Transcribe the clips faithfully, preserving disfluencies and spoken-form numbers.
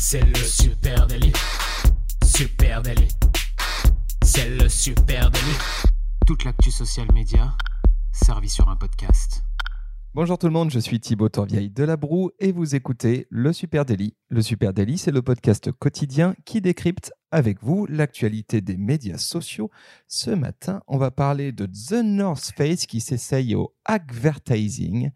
C'est le super délit. Super délit. C'est le super délit. Toute l'actu social média servie sur un podcast. Bonjour tout le monde, je suis Thibaut Torvieille de La Broue et vous écoutez le Super Daily. Le Super Daily, c'est le podcast quotidien qui décrypte avec vous l'actualité des médias sociaux. Ce matin, on va parler de The North Face qui s'essaye au hackvertising.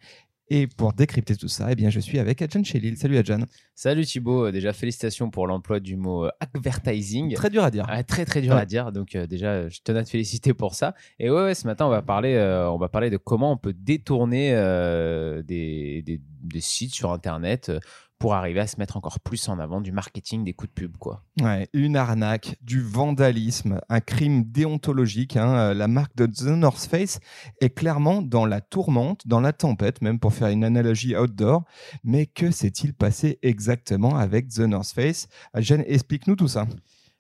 Et pour décrypter tout ça, eh bien, je suis avec Adjan Chélil. Salut Adjan. Salut Thibaut. Déjà, félicitations pour l'emploi du mot hackvertising. Très dur à dire. Ah, très, très dur ouais. à dire. Donc euh, déjà, je tenais à te féliciter pour ça. Et ouais, ouais ce matin, on va parler, euh, on va parler de comment on peut détourner euh, des, des, des sites sur Internet euh, pour arriver à se mettre encore plus en avant, du marketing, des coups de pub, quoi. Ouais, une arnaque, du vandalisme, un crime déontologique. Hein. La marque de The North Face est clairement dans la tourmente, dans la tempête, même pour faire une analogie outdoor. Mais que s'est-il passé exactement avec The North Face ? Jeanne, explique-nous tout ça.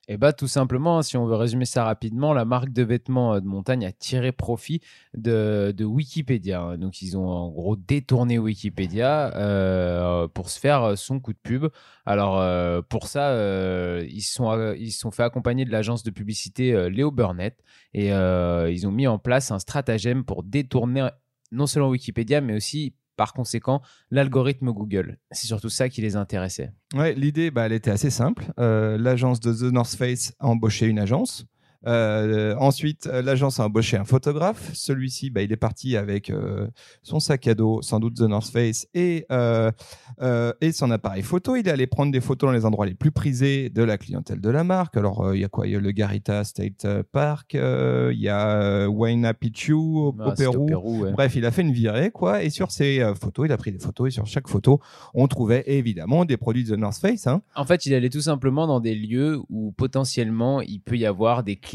Eh bien, tout simplement, si on veut résumer ça rapidement, la marque de vêtements de montagne a tiré profit de, de Wikipédia. Donc, ils ont en gros détourné Wikipédia euh, pour se faire son coup de pub. Alors, euh, pour ça, euh, ils se sont, ils sont fait accompagner de l'agence de publicité euh, Leo Burnett et euh, ils ont mis en place un stratagème pour détourner non seulement Wikipédia, mais aussi par conséquent, l'algorithme Google. C'est surtout ça qui les intéressait. Ouais, l'idée, bah, elle était assez simple. Euh, l'agence de The North Face a embauché une agence. Euh, ensuite, l'agence a embauché un photographe. Celui-ci, bah, il est parti avec euh, son sac à dos, sans doute The North Face, et, euh, euh, et son appareil photo. Il est allé prendre des photos dans les endroits les plus prisés de la clientèle de la marque. Alors, il euh, y a quoi ? Il y a le Guarita State Park, il euh, y a euh, Huayna Picchu au, ah, au Pérou. Au Pérou ouais. Bref, il a fait une virée, quoi. Et sur ces euh, photos, il a pris des photos. Et sur chaque photo, on trouvait évidemment des produits de The North Face. Hein. En fait, il allait tout simplement dans des lieux où potentiellement, il peut y avoir des clients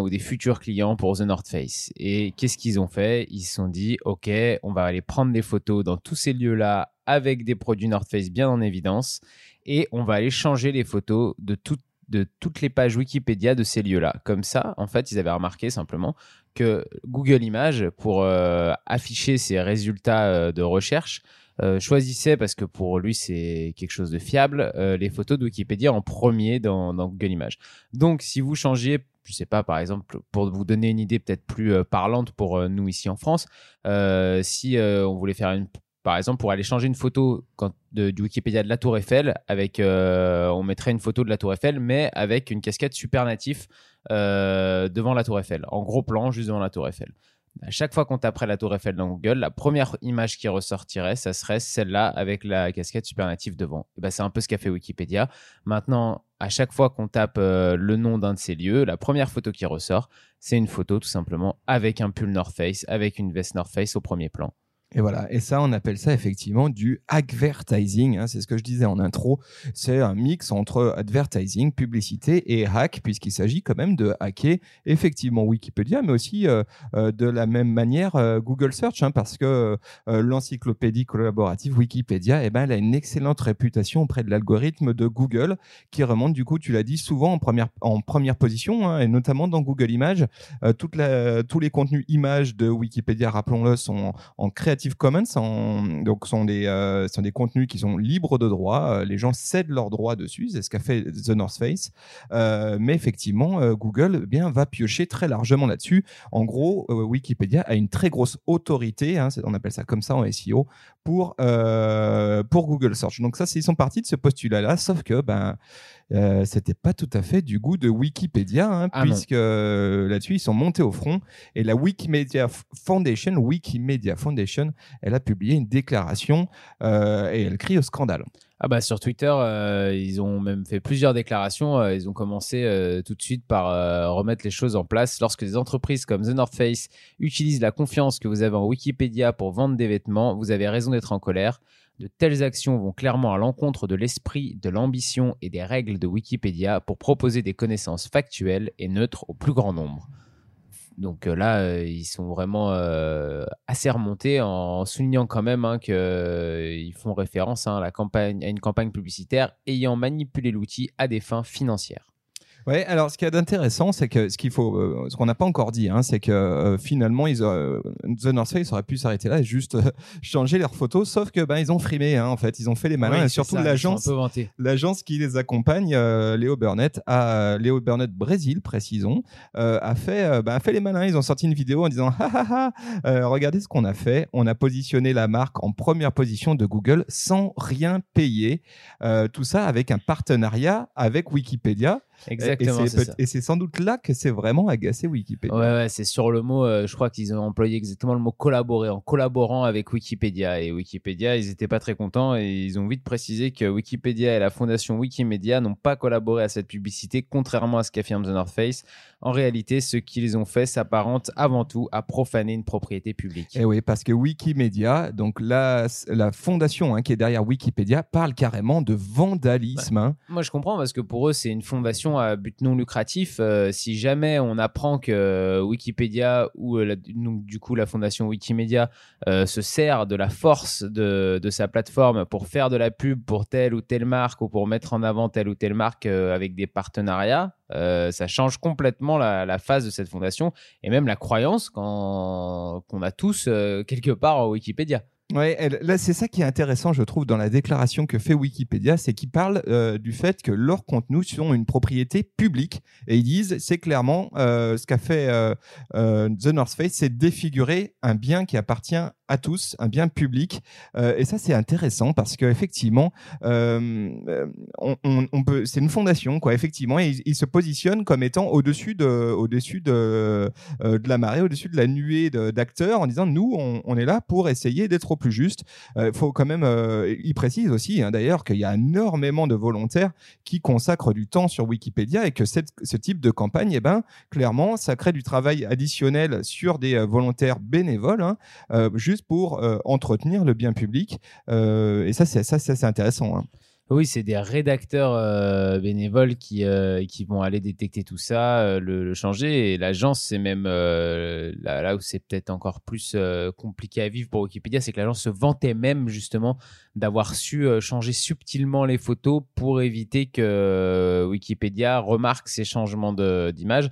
ou des futurs clients pour The North Face. Et qu'est-ce qu'ils ont fait ? Ils se sont dit, OK, on va aller prendre des photos dans tous ces lieux-là avec des produits North Face bien en évidence et on va aller changer les photos de, tout, de toutes les pages Wikipédia de ces lieux-là. Comme ça, en fait, ils avaient remarqué simplement que Google Images, pour euh, afficher ses résultats euh, de recherche, Euh, choisissait, parce que pour lui c'est quelque chose de fiable, euh, les photos de Wikipédia en premier dans, dans Google Images. Donc si vous changez, je ne sais pas, par exemple, pour vous donner une idée peut-être plus euh, parlante pour euh, nous ici en France, euh, si euh, on voulait faire une... Par exemple, pour aller changer une photo quand, de, du Wikipédia de la Tour Eiffel, avec, euh, on mettrait une photo de la Tour Eiffel, mais avec une cascade super natif euh, devant la Tour Eiffel, en gros plan juste devant la Tour Eiffel. À chaque fois qu'on taperait la Tour Eiffel dans Google, la première image qui ressortirait, ça serait celle-là avec la casquette supernative devant. Et ben, c'est un peu ce qu'a fait Wikipédia. Maintenant, à chaque fois qu'on tape euh, le nom d'un de ces lieux, la première photo qui ressort, c'est une photo tout simplement avec un pull North Face, avec une veste North Face au premier plan. Et voilà, et ça, on appelle ça effectivement du hackvertising, hein, c'est ce que je disais en intro, c'est un mix entre advertising, publicité et hack, puisqu'il s'agit quand même de hacker effectivement Wikipédia, mais aussi euh, euh, de la même manière euh, Google Search, hein, parce que euh, l'encyclopédie collaborative Wikipédia, eh ben, elle a une excellente réputation auprès de l'algorithme de Google, qui remonte, du coup, tu l'as dit, souvent en première, en première position, hein, et notamment dans Google Images, euh, toute la, tous les contenus images de Wikipédia, rappelons-le, sont en, en créative commons, en, donc sont des, euh, sont des contenus qui sont libres de droit. Les gens cèdent leurs droits dessus, c'est ce qu'a fait The North Face. Euh, mais effectivement, euh, Google eh bien, va piocher très largement là-dessus. En gros, euh, Wikipédia a une très grosse autorité, hein, on appelle ça comme ça en S E O, pour, euh, pour Google Search. Donc ça, ils sont partis de ce postulat-là, sauf que ben, euh, c'était pas tout à fait du goût de Wikipédia, hein, ah puisque euh, là-dessus, ils sont montés au front. Et la Wikimedia Foundation, Wikimedia Foundation, elle a publié une déclaration euh, et elle crie au scandale. Ah bah sur Twitter, euh, ils ont même fait plusieurs déclarations. Euh, ils ont commencé euh, tout de suite par euh, remettre les choses en place. Lorsque des entreprises comme The North Face utilisent la confiance que vous avez en Wikipédia pour vendre des vêtements, vous avez raison d'être en colère. De telles actions vont clairement à l'encontre de l'esprit, de l'ambition et des règles de Wikipédia pour proposer des connaissances factuelles et neutres au plus grand nombre. Donc là, euh, ils sont vraiment euh, assez remontés en soulignant quand même hein, qu'ils euh, font référence hein, à, la campagne, à une campagne publicitaire ayant manipulé l'outil à des fins financières. Oui, alors ce qu'il y a d'intéressant, c'est que ce qu'il faut, euh, ce qu'on n'a pas encore dit, hein, c'est que euh, finalement, ils, euh, The North Face aurait pu s'arrêter là et juste euh, changer leurs photos, sauf que ben ils ont frimé, hein, en fait, ils ont fait les malins, oui, et surtout ça, l'agence, l'agence qui les accompagne, euh, Leo Burnett, à Leo Burnett Brésil, précisons, euh, a fait, euh, ben, a fait les malins. Ils ont sorti une vidéo en disant, ah ah ah, euh, regardez ce qu'on a fait, on a positionné la marque en première position de Google sans rien payer, euh, tout ça avec un partenariat avec Wikipédia. Exactement, et c'est, c'est ça. Et c'est sans doute là que c'est vraiment agacé Wikipédia. Ouais, ouais, c'est sur le mot, euh, je crois qu'ils ont employé exactement le mot collaborer, en collaborant avec Wikipédia. Et Wikipédia, ils n'étaient pas très contents et ils ont vite précisé que Wikipédia et la fondation Wikimedia n'ont pas collaboré à cette publicité, contrairement à ce qu'affirme The North Face. En réalité, ce qu'ils ont fait s'apparente avant tout à profaner une propriété publique. Et oui, parce que Wikimedia, donc la, la fondation, hein, qui est derrière Wikipédia, parle carrément de vandalisme. Bah, hein. Moi, je comprends, parce que pour eux, c'est une fondation à but non lucratif. Euh, si jamais on apprend que euh, Wikipédia ou euh, la, donc, du coup la fondation Wikimedia euh, se sert de la force de, de sa plateforme pour faire de la pub pour telle ou telle marque ou pour mettre en avant telle ou telle marque euh, avec des partenariats, euh, ça change complètement la, la face de cette fondation et même la croyance qu'on, qu'on a tous euh, quelque part en Wikipédia. Ouais, elle, là c'est ça qui est intéressant, je trouve, dans la déclaration que fait Wikipédia, c'est qu'ils parlent euh, du fait que leurs contenus sont une propriété publique, et ils disent c'est clairement euh, ce qu'a fait euh, euh, The North Face, c'est défigurer un bien qui appartient à tous, un bien public, euh, et ça c'est intéressant parce que effectivement, euh, on, on, on peut, c'est une fondation, quoi, effectivement, et ils, ils se positionnent comme étant au-dessus de, au-dessus de, euh, de la marée, au-dessus de la nuée de, d'acteurs, en disant nous on, on est là pour essayer d'être plus juste. Euh, faut quand même, euh, il précise aussi, hein, d'ailleurs, qu'il y a énormément de volontaires qui consacrent du temps sur Wikipédia et que cette, ce type de campagne, eh ben, clairement, ça crée du travail additionnel sur des euh, volontaires bénévoles, hein, euh, juste pour euh, entretenir le bien public. Euh, et ça, c'est, ça, c'est, c'est intéressant. Hein. Oui, c'est des rédacteurs euh, bénévoles qui, euh, qui vont aller détecter tout ça, euh, le, le changer. Et l'agence, c'est même euh, là, là où c'est peut-être encore plus euh, compliqué à vivre pour Wikipédia, c'est que l'agence se vantait même justement d'avoir su euh, changer subtilement les photos pour éviter que euh, Wikipédia remarque ces changements de, d'image.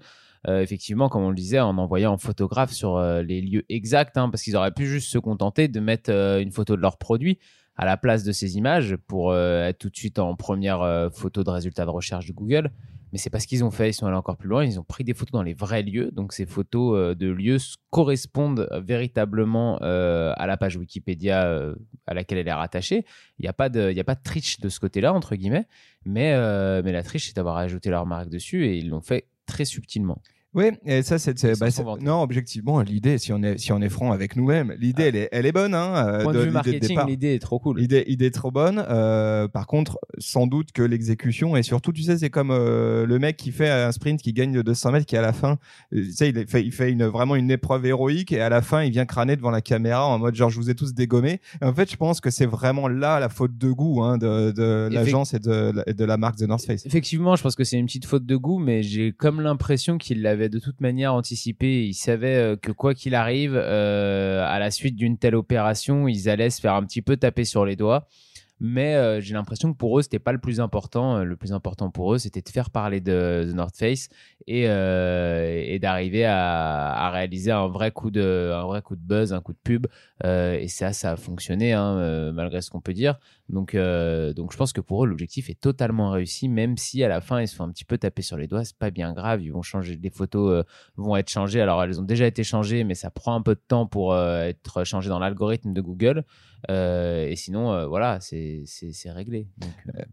Euh, effectivement, comme on le disait, en envoyant en photographe sur euh, les lieux exacts, hein, parce qu'ils auraient pu juste se contenter de mettre euh, une photo de leur produit à la place de ces images pour euh, être tout de suite en première euh, photo de résultat de recherche de Google. Mais c'est pas ce qu'ils ont fait, ils sont allés encore plus loin, ils ont pris des photos dans les vrais lieux, donc ces photos euh, de lieux correspondent véritablement euh, à la page Wikipédia euh, à laquelle elle est rattachée. Il n'y a pas de, il n'y a pas de triche de ce côté-là, entre guillemets, mais, euh, mais la triche, c'est d'avoir ajouté leur marque dessus et ils l'ont fait très subtilement. Oui, et ça, c'est, c'est, bah, c'est non, objectivement, l'idée, si on est, si on est franc avec nous-mêmes, l'idée, ah. elle est, elle est bonne. Hein, Point de, de vue marketing, de l'idée est trop cool. L'idée, l'idée est trop bonne. Euh, par contre, sans doute que l'exécution et surtout, tu sais, c'est comme euh, le mec qui fait un sprint, qui gagne de deux cents mètres, qui à la fin, euh, tu sais, il fait, il fait une, vraiment une épreuve héroïque et à la fin, il vient crâner devant la caméra en mode genre, je vous ai tous dégommés. Et en fait, je pense que c'est vraiment là la faute de goût, hein, de, de l'agence et de, et de la marque The North Face. Effectivement, je pense que c'est une petite faute de goût, mais j'ai comme l'impression qu'il l'avait de toute manière anticipé. Ils savaient que quoi qu'il arrive, euh, à la suite d'une telle opération, ils allaient se faire un petit peu taper sur les doigts. Mais euh, j'ai l'impression que pour eux, c'était pas le plus important. Le plus important pour eux, c'était de faire parler de The North Face et, euh, et d'arriver à, à réaliser un vrai coup de, un vrai coup de buzz, un coup de pub. Euh, et ça, ça a fonctionné, hein, euh, malgré ce qu'on peut dire. Donc, euh, donc, je pense que pour eux, l'objectif est totalement réussi, même si à la fin, ils se font un petit peu taper sur les doigts. C'est pas bien grave. Ils vont changer. Les photos euh, vont être changées. Alors, elles ont déjà été changées, mais ça prend un peu de temps pour euh, être changées dans l'algorithme de Google. Euh, et sinon, euh, voilà, c'est, c'est, c'est réglé.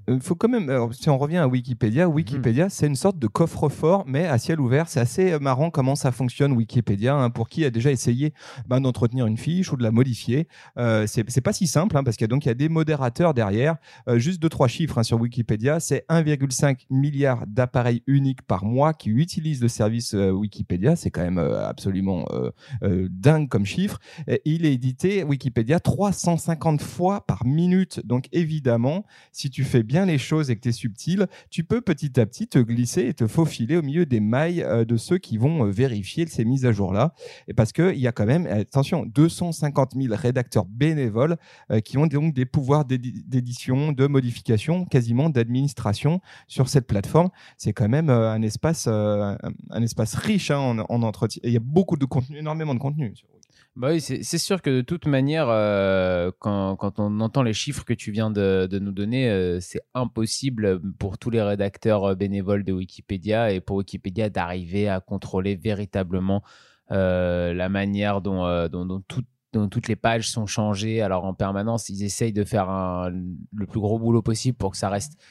Donc, euh... faut quand même, alors, si on revient à Wikipédia, Wikipédia, mmh. c'est une sorte de coffre-fort, mais à ciel ouvert. C'est assez marrant comment ça fonctionne, Wikipédia, hein, pour qui a déjà essayé ben, d'entretenir une fiche ou de la modifier. Euh, c'est, c'est pas si simple, hein, parce qu'il y, y a des modérateurs derrière. Euh, juste deux, trois chiffres, hein, sur Wikipédia, c'est un virgule cinq milliard d'appareils uniques par mois qui utilisent le service euh, Wikipédia. C'est quand même euh, absolument euh, euh, dingue comme chiffre. Et il est édité, Wikipédia, trois cents cinquante fois par minute, donc Donc évidemment, si tu fais bien les choses et que tu es subtil, tu peux petit à petit te glisser et te faufiler au milieu des mailles de ceux qui vont vérifier ces mises à jour-là. Et parce qu'il y a quand même, attention, deux cent cinquante mille rédacteurs bénévoles qui ont donc des pouvoirs d'édition, de modification, quasiment d'administration sur cette plateforme. C'est quand même un espace, un espace riche hein, en, en entretien. Et il y a beaucoup de contenu, énormément de contenu. Bah oui, c'est, c'est sûr que de toute manière, euh, quand, quand on entend les chiffres que tu viens de, de nous donner, euh, c'est impossible pour tous les rédacteurs bénévoles de Wikipédia et pour Wikipédia d'arriver à contrôler véritablement euh, la manière dont, euh, dont, dont, tout, dont toutes les pages sont changées. Alors en permanence, ils essayent de faire un, le plus gros boulot possible pour que ça reste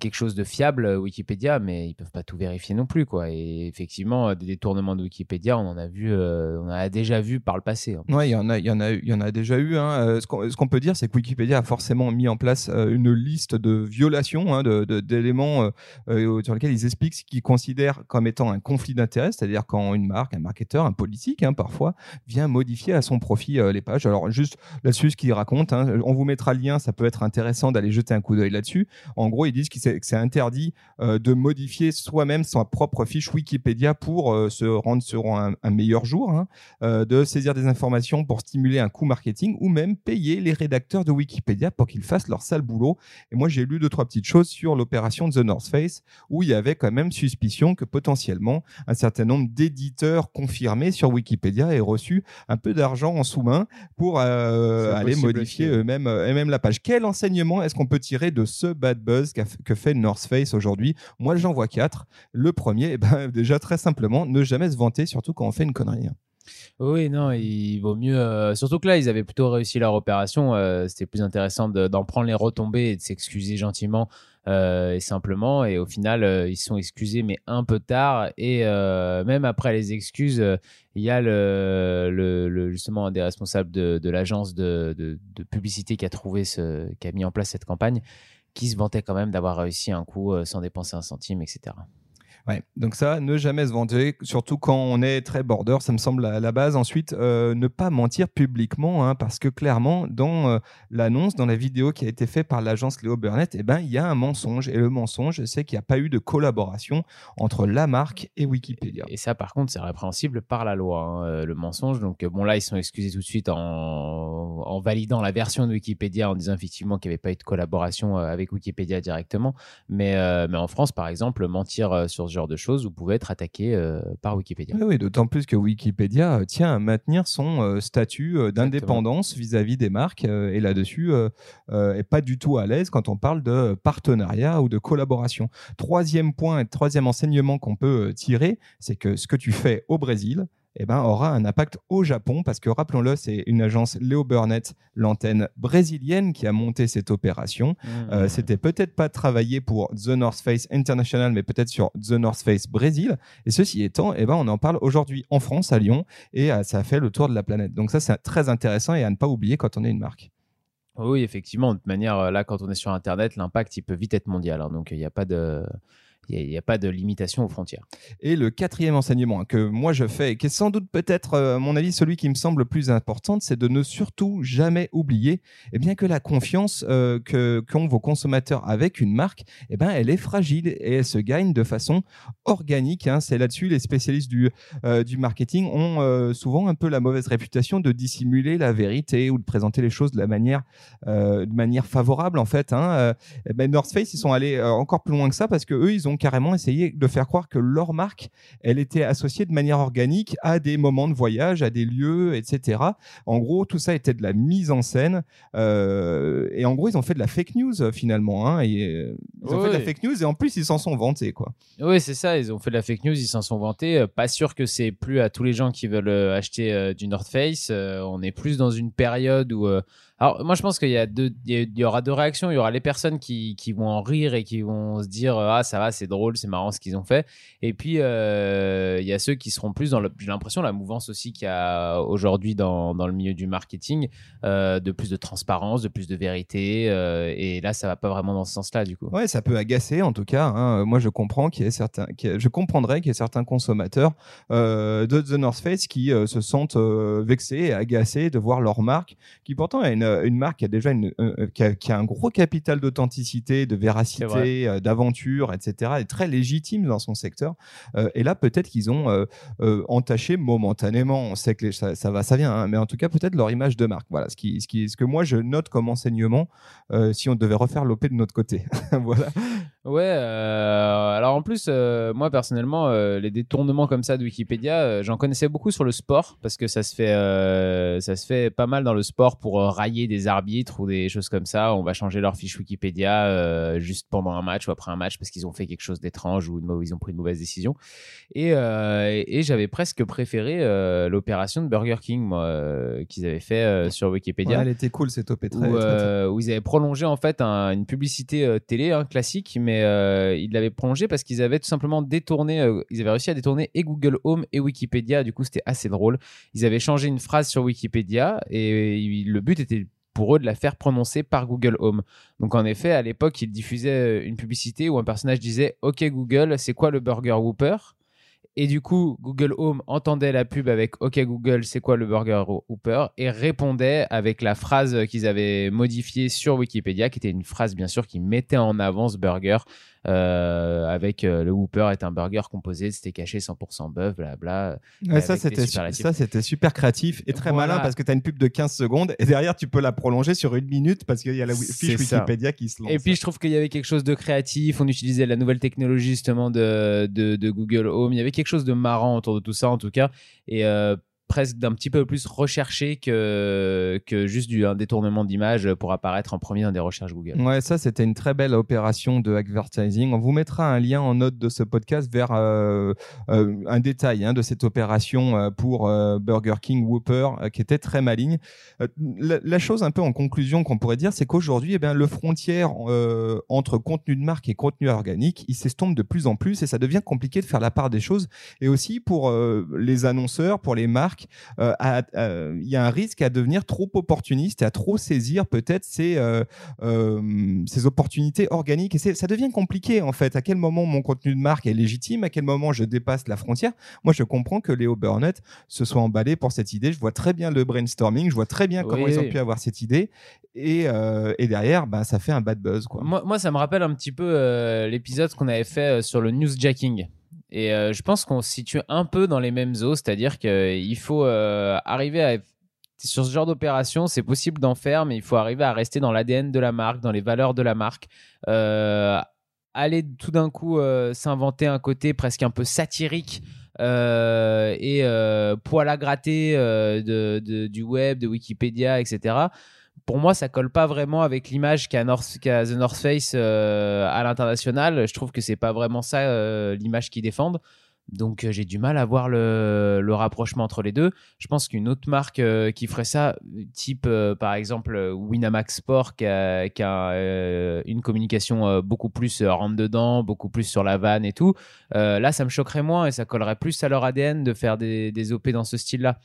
quelque chose de fiable, Wikipédia, mais ils ne peuvent pas tout vérifier non plus, quoi. Et effectivement, des détournements de Wikipédia, on en a vu, euh, on en a déjà vu par le passé. Oui, il y en a, il y en a, il y en a déjà eu. Hein. Euh, ce qu'on, ce qu'on peut dire, c'est que Wikipédia a forcément mis en place euh, une liste de violations, hein, de, de, d'éléments euh, sur lesquels ils expliquent ce qu'ils considèrent comme étant un conflit d'intérêts, c'est-à-dire quand une marque, un marketeur, un politique, hein, parfois, vient modifier à son profit euh, les pages. Alors, juste là-dessus, ce qu'ils racontent, hein, on vous mettra le lien, ça peut être intéressant d'aller jeter un coup d'œil là-dessus. En gros, ils disent qu'ils que c'est interdit euh, de modifier soi-même sa propre fiche Wikipédia pour euh, se rendre sur un, un meilleur jour, hein, euh, de saisir des informations pour stimuler un coût marketing ou même payer les rédacteurs de Wikipédia pour qu'ils fassent leur sale boulot. Et moi, j'ai lu deux, trois petites choses sur l'opération The North Face où il y avait quand même suspicion que potentiellement un certain nombre d'éditeurs confirmés sur Wikipédia aient reçu un peu d'argent en sous-main pour euh, aller modifier aussi eux-mêmes, eux-mêmes la page. Quel enseignement est-ce qu'on peut tirer de ce bad buzz qu'a fait, que fait North Face aujourd'hui? Moi, j'en vois quatre. Le premier, eh ben, déjà très simplement, ne jamais se vanter, surtout quand on fait une connerie. Oui, non, il vaut mieux. Euh, surtout que là, ils avaient plutôt réussi leur opération. Euh, c'était plus intéressant de, d'en prendre les retombées et de s'excuser gentiment euh, et simplement. Et au final, euh, ils se sont excusés, mais un peu tard. Et euh, même après les excuses, euh, il y a le, le, le, justement un des responsables de, de l'agence de, de, de publicité qui a trouvé ce, qui a mis en place cette campagne, qui se vantait quand même d'avoir réussi un coup sans dépenser un centime, et cetera. Ouais, donc ça, ne jamais se vanter, surtout quand on est très border, ça me semble la, la base. Ensuite, euh, ne pas mentir publiquement, hein, parce que clairement, dans euh, l'annonce, dans la vidéo qui a été faite par l'agence Leo Burnett, eh ben, il y a un mensonge. Et le mensonge, c'est qu'il n'y a pas eu de collaboration entre la marque et Wikipédia. Et ça, par contre, c'est répréhensible par la loi, hein, le mensonge. Donc bon, là, ils sont excusés tout de suite en, en validant la version de Wikipédia, en disant effectivement qu'il n'y avait pas eu de collaboration avec Wikipédia directement. Mais, euh, mais en France, par exemple, mentir sur genre de choses, vous pouvez être attaqué euh, par Wikipédia. Oui, oui, d'autant plus que Wikipédia euh, tient à maintenir son euh, statut euh, d'indépendance. Exactement. Vis-à-vis des marques euh, et là-dessus euh, euh, est pas du tout à l'aise quand on parle de partenariat ou de collaboration. Troisième point et troisième enseignement qu'on peut euh, tirer, c'est que ce que tu fais au Brésil, eh ben, aura un impact au Japon, parce que, rappelons-le, c'est une agence Leo Burnett, l'antenne brésilienne, qui a monté cette opération. Mmh. Euh, c'était peut-être pas travaillé pour The North Face International, mais peut-être sur The North Face Brésil. Et ceci étant, eh ben, on en parle aujourd'hui en France, à Lyon, et euh, ça fait le tour de la planète. Donc ça, c'est très intéressant et à ne pas oublier quand on est une marque. Oui, effectivement. De toute manière, là, quand on est sur Internet, l'impact, il peut vite être mondial. Hein, donc, il n'y a pas de... Il n'y a, a pas de limitation aux frontières. Et le quatrième enseignement que moi je fais, et qui est sans doute peut-être, à mon avis, celui qui me semble le plus important, c'est de ne surtout jamais oublier eh bien, que la confiance euh, que, qu'ont vos consommateurs avec une marque, eh bien, elle est fragile et elle se gagne de façon organique. Hein. C'est là-dessus, les spécialistes du, euh, du marketing ont euh, souvent un peu la mauvaise réputation de dissimuler la vérité ou de présenter les choses de, la manière, euh, de manière favorable, en fait. Hein. Euh, eh bien, North Face, ils sont allés encore plus loin que ça, parce qu'eux, ils ont carrément essayé de faire croire que leur marque, elle était associée de manière organique à des moments de voyage, à des lieux, et cetera. En gros, tout ça était de la mise en scène. Euh, et en gros, ils ont fait de la fake news, finalement. Hein, et ils ont oui. fait de la fake news et en plus, ils s'en sont vantés, quoi. Oui, c'est ça. Ils ont fait de la fake news, ils s'en sont vantés. Pas sûr que c'est plus à tous les gens qui veulent acheter euh, du North Face. Euh, on est plus dans une période où... Euh, alors, moi, je pense qu'il y a deux, il y aura deux réactions. Il y aura les personnes qui, qui vont en rire et qui vont se dire « Ah, ça va, c'est drôle, c'est marrant ce qu'ils ont fait ». Et puis, euh, il y a ceux qui seront plus dans, le, j'ai l'impression, la mouvance aussi qu'il y a aujourd'hui dans, dans le milieu du marketing, euh, de plus de transparence, de plus de vérité. Euh, et là, ça ne va pas vraiment dans ce sens-là, du coup. Ouais, ça peut agacer, en tout cas. Hein. Moi, je comprends qu'il y ait certains, qu'il y a, je comprendrais qu'il y ait certains consommateurs euh, de The North Face qui euh, se sentent euh, vexés et agacés de voir leur marque, qui pourtant est une, une marque qui a déjà une, euh, qui, a, qui a un gros capital d'authenticité, de véracité, euh, d'aventure, et cetera, est très légitime dans son secteur. Euh, et là, peut-être qu'ils ont euh, euh, entaché momentanément. On sait que les, ça, ça va, ça vient, hein, mais en tout cas, peut-être leur image de marque. Voilà, ce qui, ce qui, ce que moi je note comme enseignement, euh, si on devait refaire l'O P de notre côté. Voilà. Ouais, euh, alors en plus, euh, moi personnellement, euh, les détournements comme ça de Wikipédia, euh, j'en connaissais beaucoup sur le sport, parce que ça se fait, euh, ça se fait pas mal dans le sport pour euh, railler des arbitres ou des choses comme ça. On va changer leur fiche Wikipédia euh, juste pendant un match ou après un match parce qu'ils ont fait quelque chose d'étrange ou une, ils ont pris une mauvaise décision. Et, euh, et, et j'avais presque préféré euh, l'opération de Burger King, moi, euh, qu'ils avaient fait euh, sur Wikipédia. Ouais, elle était cool cette O P. Où, euh, où ils avaient prolongé en fait un, une publicité euh, télé hein, classique, mais Et euh, ils l'avaient prolongé parce qu'ils avaient tout simplement détourné, euh, ils avaient réussi à détourner et Google Home et Wikipédia. Du coup, c'était assez drôle. Ils avaient changé une phrase sur Wikipédia et il, le but était pour eux de la faire prononcer par Google Home. Donc, en effet, à l'époque, ils diffusaient une publicité où un personnage disait « Ok Google, c'est quoi le burger Whopper ?» Et du coup, Google Home entendait la pub avec « Ok Google, c'est quoi le burger Whopper ?» et répondait avec la phrase qu'ils avaient modifiée sur Wikipédia, qui était une phrase, bien sûr, qui mettait en avant ce burger euh, avec euh, « Le Whopper est un burger composé, c'était caché cent pour cent bœuf, blabla. » ouais, ça, ça, c'était super créatif et très voilà. malin parce que tu as une pub de quinze secondes et derrière, tu peux la prolonger sur une minute parce qu'il y a la fiche Wikipédia qui se lance. Et puis, je trouve qu'il y avait quelque chose de créatif. On utilisait la nouvelle technologie, justement, de, de, de Google Home. Il y avait quelque chose de marrant autour de tout ça en tout cas et euh, presque d'un petit peu plus recherché que, que juste du, un détournement d'image pour apparaître en premier dans des recherches Google. Ouais, ça c'était une très belle opération de hackvertising. On vous mettra un lien en note de ce podcast vers euh, euh, un détail hein, de cette opération euh, pour euh, Burger King Whopper euh, qui était très maligne. Euh, la, la chose un peu en conclusion qu'on pourrait dire, c'est qu'aujourd'hui eh bien, le frontière euh, entre contenu de marque et contenu organique, il s'estompe de plus en plus et ça devient compliqué de faire la part des choses. Et aussi pour euh, les annonceurs, pour les marques, il euh, y a un risque à devenir trop opportuniste et à trop saisir peut-être ces, euh, euh, ces opportunités organiques. Et c'est, ça devient compliqué en fait. À quel moment mon contenu de marque est légitime ? À quel moment je dépasse la frontière ? Moi, je comprends que Leo Burnett se soit emballé pour cette idée. Je vois très bien le brainstorming. Je vois très bien comment oui. ils ont pu avoir cette idée. Et, euh, et derrière, bah, ça fait un bad buzz. Quoi. Moi, moi, ça me rappelle un petit peu euh, l'épisode qu'on avait fait sur le newsjacking. Et euh, je pense qu'on se situe un peu dans les mêmes eaux, c'est-à-dire qu'il faut euh, arriver à... Sur ce genre d'opération, c'est possible d'en faire, mais il faut arriver à rester dans l'A D N de la marque, dans les valeurs de la marque. Euh, aller tout d'un coup euh, s'inventer un côté presque un peu satirique euh, et euh, poil à gratter euh, de, de, du web, de Wikipédia, et cetera. Pour moi, ça colle pas vraiment avec l'image qu'a, North, qu'a The North Face euh, à l'international. Je trouve que c'est pas vraiment ça euh, l'image qu'ils défendent. Donc, euh, j'ai du mal à voir le, le rapprochement entre les deux. Je pense qu'une autre marque euh, qui ferait ça, type euh, par exemple Winamax Sport, qui a, qui a euh, une communication euh, beaucoup plus euh, rentre-dedans, beaucoup plus sur la vanne et tout, euh, là, ça me choquerait moins et ça collerait plus à leur A D N de faire des, des O P dans ce style-là.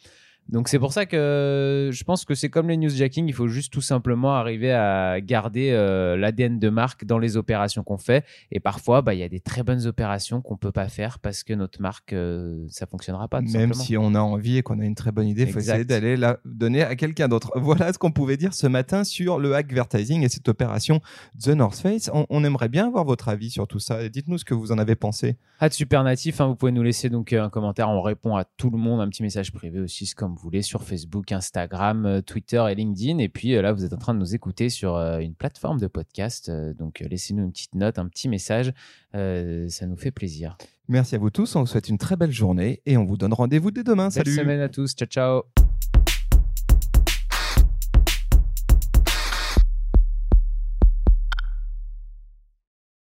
Donc, c'est pour ça que je pense que c'est comme les newsjacking, il faut juste tout simplement arriver à garder euh, l'A D N de marque dans les opérations qu'on fait. Et parfois, bah, y a des très bonnes opérations qu'on ne peut pas faire parce que notre marque, euh, ça ne fonctionnera pas. Tout Même simplement. Si on a envie et qu'on a une très bonne idée, il faut essayer d'aller la donner à quelqu'un d'autre. Voilà ce qu'on pouvait dire ce matin sur le hackvertising et cette opération The North Face. On, on aimerait bien avoir votre avis sur tout ça. Et dites-nous ce que vous en avez pensé. Ah, super natif, hein, vous pouvez nous laisser donc, un commentaire. On répond à tout le monde, un petit message privé aussi, c'est comme vous voulez, sur Facebook, Instagram, Twitter et LinkedIn. Et puis là, vous êtes en train de nous écouter sur une plateforme de podcast. Donc, laissez-nous une petite note, un petit message. Euh, ça nous fait plaisir. Merci à vous tous. On vous souhaite une très belle journée et on vous donne rendez-vous dès demain. Salut. Belle semaine à tous. Ciao, ciao.